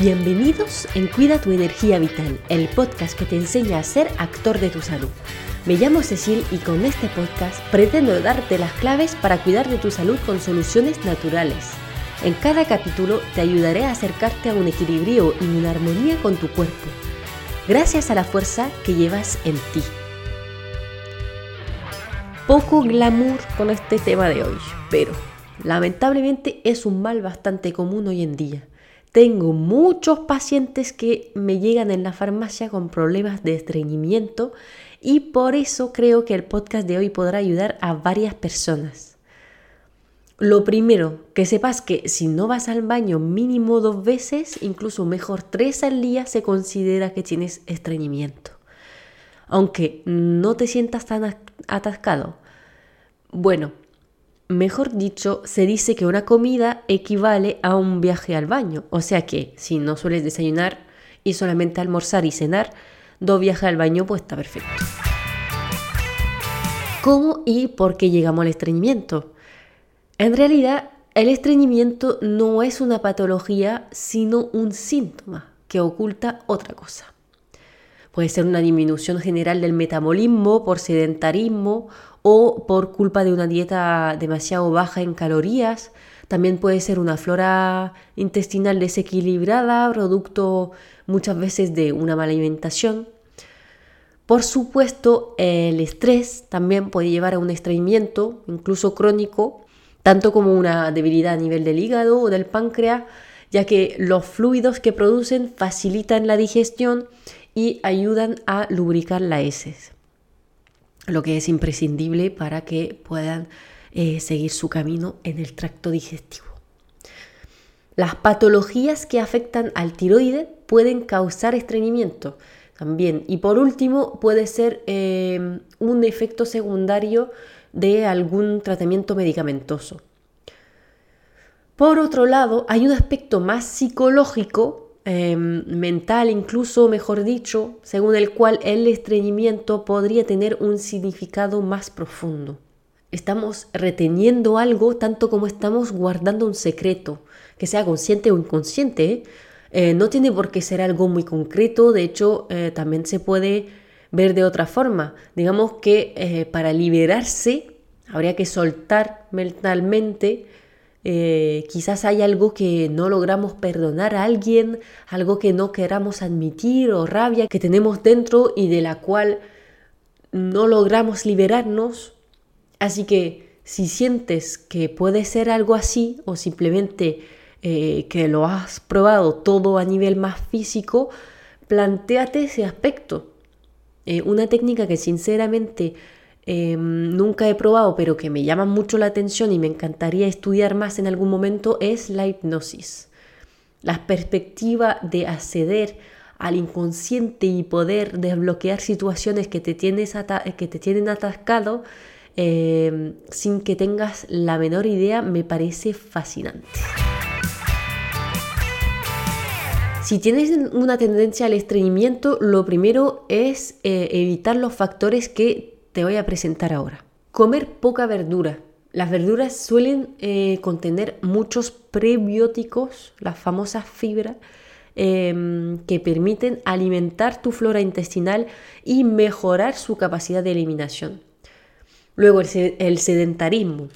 Bienvenidos en Cuida tu Energía Vital, el podcast que te enseña a ser actor de tu salud. Me llamo Cecile y con este podcast pretendo darte las claves para cuidar de tu salud con soluciones naturales. En cada capítulo te ayudaré a acercarte a un equilibrio y una armonía con tu cuerpo, gracias a la fuerza que llevas en ti. Poco glamour con este tema de hoy, pero lamentablemente es un mal bastante común hoy en día. Tengo muchos pacientes que me llegan en la farmacia con problemas de estreñimiento y por eso creo que el podcast de hoy podrá ayudar a varias personas. Lo primero, que sepas que si no vas al baño mínimo 2 veces, incluso mejor 3 al día, se considera que tienes estreñimiento. Aunque no te sientas tan atascado. Bueno, mejor dicho, se dice que una comida equivale a un viaje al baño. O sea que si no sueles desayunar y solamente almorzar y cenar, 2 viajes al baño pues está perfecto. ¿Cómo y por qué llegamos al estreñimiento? En realidad, el estreñimiento no es una patología, sino un síntoma que oculta otra cosa. Puede ser una disminución general del metabolismo por sedentarismo o por culpa de una dieta demasiado baja en calorías. También puede ser una flora intestinal desequilibrada, producto muchas veces de una mala alimentación. Por supuesto, el estrés también puede llevar a un estreñimiento, incluso crónico, tanto como una debilidad a nivel del hígado o del páncreas, ya que los fluidos que producen facilitan la digestión y ayudan a lubricar las heces, lo que es imprescindible para que puedan seguir su camino en el tracto digestivo. Las patologías que afectan al tiroides pueden causar estreñimiento también. Y por último, puede ser un efecto secundario de algún tratamiento medicamentoso. Por otro lado, hay un aspecto más psicológico, mental incluso, mejor dicho, según el cual el estreñimiento podría tener un significado más profundo. Estamos reteniendo algo tanto como estamos guardando un secreto, que sea consciente o inconsciente, ¿eh? No tiene por qué ser algo muy concreto, de hecho también se puede ver de otra forma. Digamos que para liberarse habría que soltar mentalmente. Quizás hay algo que no logramos perdonar a alguien, algo que no queramos admitir o rabia que tenemos dentro y de la cual no logramos liberarnos. Así que si sientes que puede ser algo así o simplemente que lo has probado todo a nivel más físico, plantéate ese aspecto. Una técnica que sinceramente nunca he probado, pero que me llama mucho la atención y me encantaría estudiar más en algún momento, es la hipnosis. La perspectiva de acceder al inconsciente y poder desbloquear situaciones que te tienen atascado sin que tengas la menor idea me parece fascinante. Si tienes una tendencia al estreñimiento, lo primero es evitar los factores que te voy a presentar ahora. Comer poca verdura. Las verduras suelen contener muchos prebióticos, las famosas fibras, que permiten alimentar tu flora intestinal y mejorar su capacidad de eliminación. Luego el sedentarismo.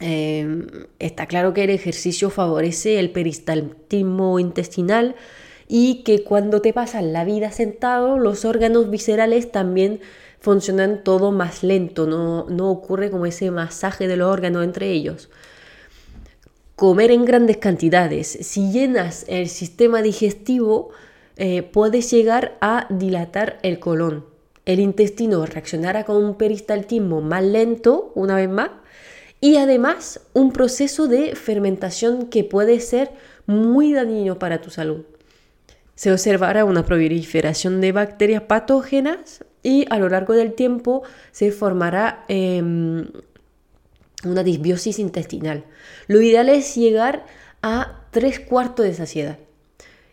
Está claro que el ejercicio favorece el peristaltismo intestinal y que cuando te pasas la vida sentado, los órganos viscerales también funcionan todo más lento, no ocurre como ese masaje de los órganos entre ellos. Comer en grandes cantidades. Si llenas el sistema digestivo, puedes llegar a dilatar el colon. El intestino reaccionará con un peristaltismo más lento, una vez más, y además un proceso de fermentación que puede ser muy dañino para tu salud. Se observará una proliferación de bacterias patógenas y a lo largo del tiempo se formará una disbiosis intestinal. Lo ideal es llegar a 3/4 de saciedad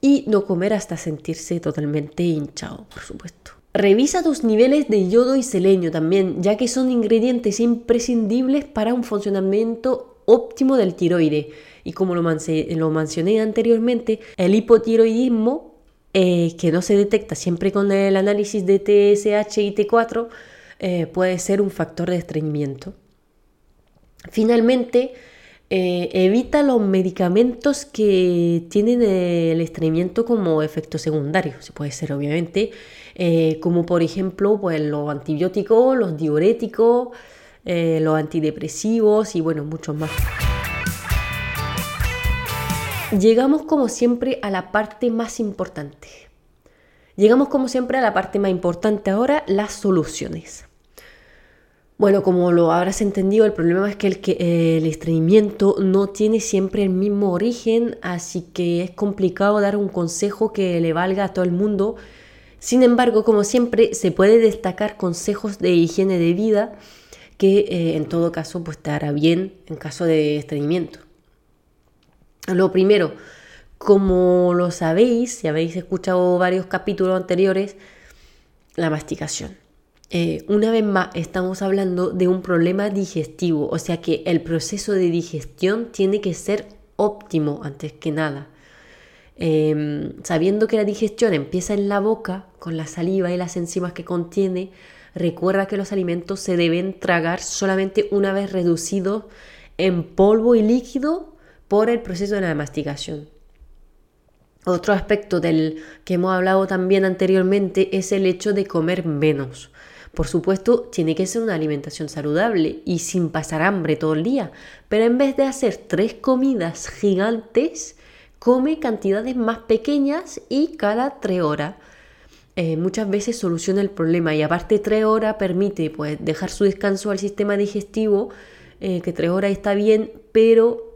y no comer hasta sentirse totalmente hinchado, por supuesto. Revisa tus niveles de yodo y selenio también, ya que son ingredientes imprescindibles para un funcionamiento óptimo del tiroides. Y como lo mencioné anteriormente, el hipotiroidismo, que no se detecta siempre con el análisis de TSH y T4, puede ser un factor de estreñimiento. Finalmente, evita los medicamentos que tienen el estreñimiento como efecto secundario. Se puede ser, obviamente, como por ejemplo pues, los antibióticos, los diuréticos, los antidepresivos y bueno, muchos más. Llegamos como siempre a la parte más importante. Ahora, las soluciones. Bueno, como lo habrás entendido, el problema es que el estreñimiento no tiene siempre el mismo origen, así que es complicado dar un consejo que le valga a todo el mundo. Sin embargo, como siempre, se puede destacar consejos de higiene de vida que en todo caso pues, te hará bien en caso de estreñimiento. Lo primero, como lo sabéis, si habéis escuchado varios capítulos anteriores, la masticación. Una vez más estamos hablando de un problema digestivo, o sea que el proceso de digestión tiene que ser óptimo antes que nada. Sabiendo que la digestión empieza en la boca, con la saliva y las enzimas que contiene, recuerda que los alimentos se deben tragar solamente una vez reducidos en polvo y líquido por el proceso de la masticación. Otro aspecto del que hemos hablado también anteriormente es el hecho de comer menos. Por supuesto, tiene que ser una alimentación saludable y sin pasar hambre todo el día, pero en vez de hacer 3 comidas gigantes, come cantidades más pequeñas y cada 3 horas. Muchas veces soluciona el problema y aparte 3 horas permite pues, dejar su descanso al sistema digestivo, que 3 horas está bien, pero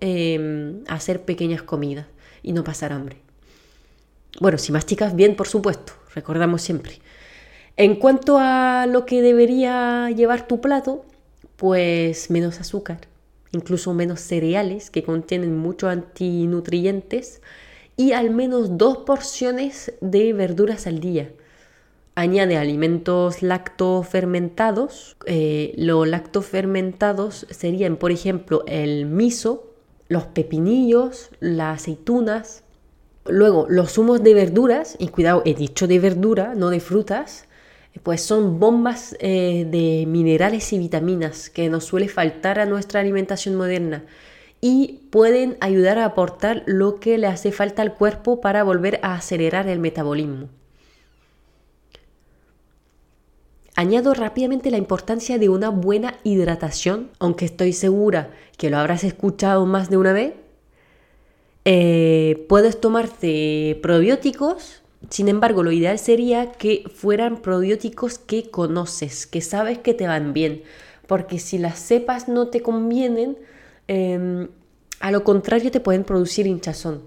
hacer pequeñas comidas y no pasar hambre. Bueno, si masticas bien, por supuesto, recordamos siempre. En cuanto a lo que debería llevar tu plato, pues menos azúcar, incluso menos cereales que contienen muchos antinutrientes y al menos 2 porciones de verduras al día. Añade alimentos lactofermentados. Los lactofermentados serían, por ejemplo, el miso, los pepinillos, las aceitunas. Luego, los zumos de verduras, y cuidado, he dicho de verdura, no de frutas, pues son bombas de minerales y vitaminas que nos suele faltar a nuestra alimentación moderna y pueden ayudar a aportar lo que le hace falta al cuerpo para volver a acelerar el metabolismo. Añado rápidamente la importancia de una buena hidratación, aunque estoy segura que lo habrás escuchado más de una vez. Puedes tomarte probióticos, sin embargo, lo ideal sería que fueran probióticos que conoces, que sabes que te van bien, porque si las cepas no te convienen, a lo contrario te pueden producir hinchazón.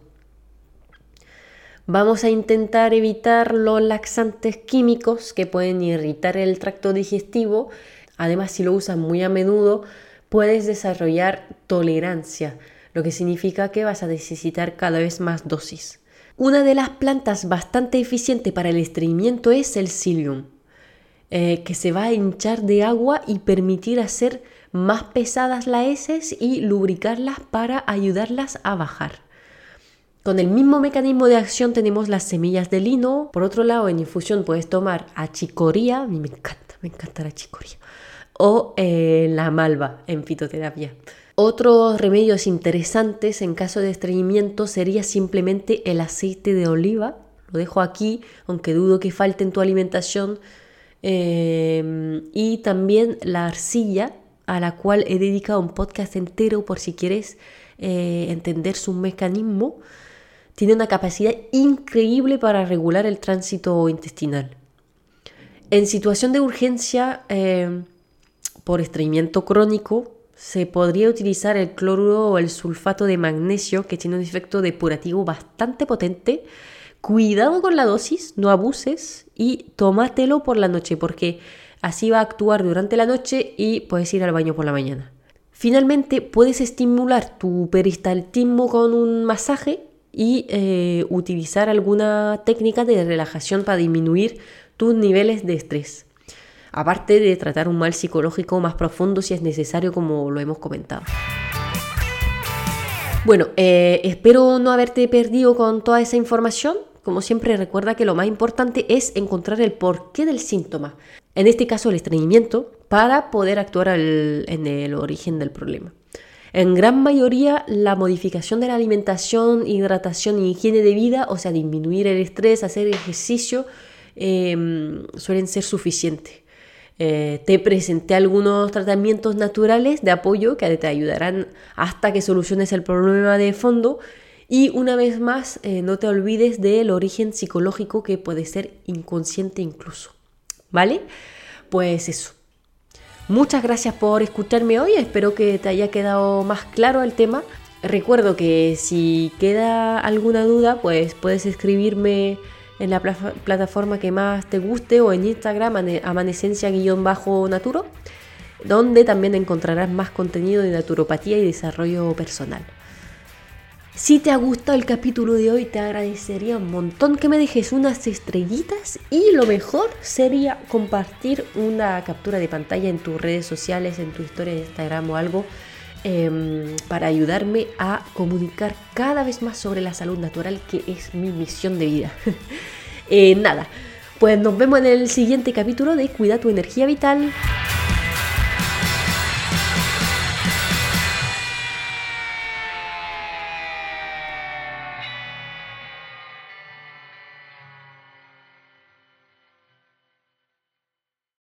Vamos a intentar evitar los laxantes químicos que pueden irritar el tracto digestivo. Además, si lo usas muy a menudo, puedes desarrollar tolerancia, lo que significa que vas a necesitar cada vez más dosis. Una de las plantas bastante eficiente para el estreñimiento es el psyllium, que se va a hinchar de agua y permitir hacer más pesadas las heces y lubricarlas para ayudarlas a bajar. Con el mismo mecanismo de acción tenemos las semillas de lino. Por otro lado, en infusión puedes tomar achicoria, a mí me encanta la achicoria, o la malva en fitoterapia. Otros remedios interesantes en caso de estreñimiento sería simplemente el aceite de oliva. Lo dejo aquí, aunque dudo que falte en tu alimentación. Y también la arcilla, a la cual he dedicado un podcast entero por si quieres entender su mecanismo. Tiene una capacidad increíble para regular el tránsito intestinal. En situación de urgencia por estreñimiento crónico, se podría utilizar el cloruro o el sulfato de magnesio, que tiene un efecto depurativo bastante potente. Cuidado con la dosis, no abuses y tómatelo por la noche, porque así va a actuar durante la noche y puedes ir al baño por la mañana. Finalmente, puedes estimular tu peristaltismo con un masaje y utilizar alguna técnica de relajación para disminuir tus niveles de estrés. Aparte de tratar un mal psicológico más profundo si es necesario, como lo hemos comentado. Bueno, espero no haberte perdido con toda esa información. Como siempre, recuerda que lo más importante es encontrar el porqué del síntoma, en este caso el estreñimiento, para poder actuar en el origen del problema. En gran mayoría, la modificación de la alimentación, hidratación y higiene de vida, o sea, disminuir el estrés, hacer ejercicio, suelen ser suficientes. Te presenté algunos tratamientos naturales de apoyo que te ayudarán hasta que soluciones el problema de fondo. Y una vez más, no te olvides del origen psicológico, que puede ser inconsciente incluso. ¿Vale? Pues eso. Muchas gracias por escucharme hoy, espero que te haya quedado más claro el tema. Recuerdo que si queda alguna duda, pues puedes escribirme en la plataforma que más te guste o en Instagram, amanecencia_naturo, donde también encontrarás más contenido de naturopatía y desarrollo personal. Si te ha gustado el capítulo de hoy, te agradecería un montón que me dejes unas estrellitas, y lo mejor sería compartir una captura de pantalla en tus redes sociales, en tu historia de Instagram o algo, para ayudarme a comunicar cada vez más sobre la salud natural, que es mi misión de vida. Nada, pues nos vemos en el siguiente capítulo de Cuida tu Energía Vital.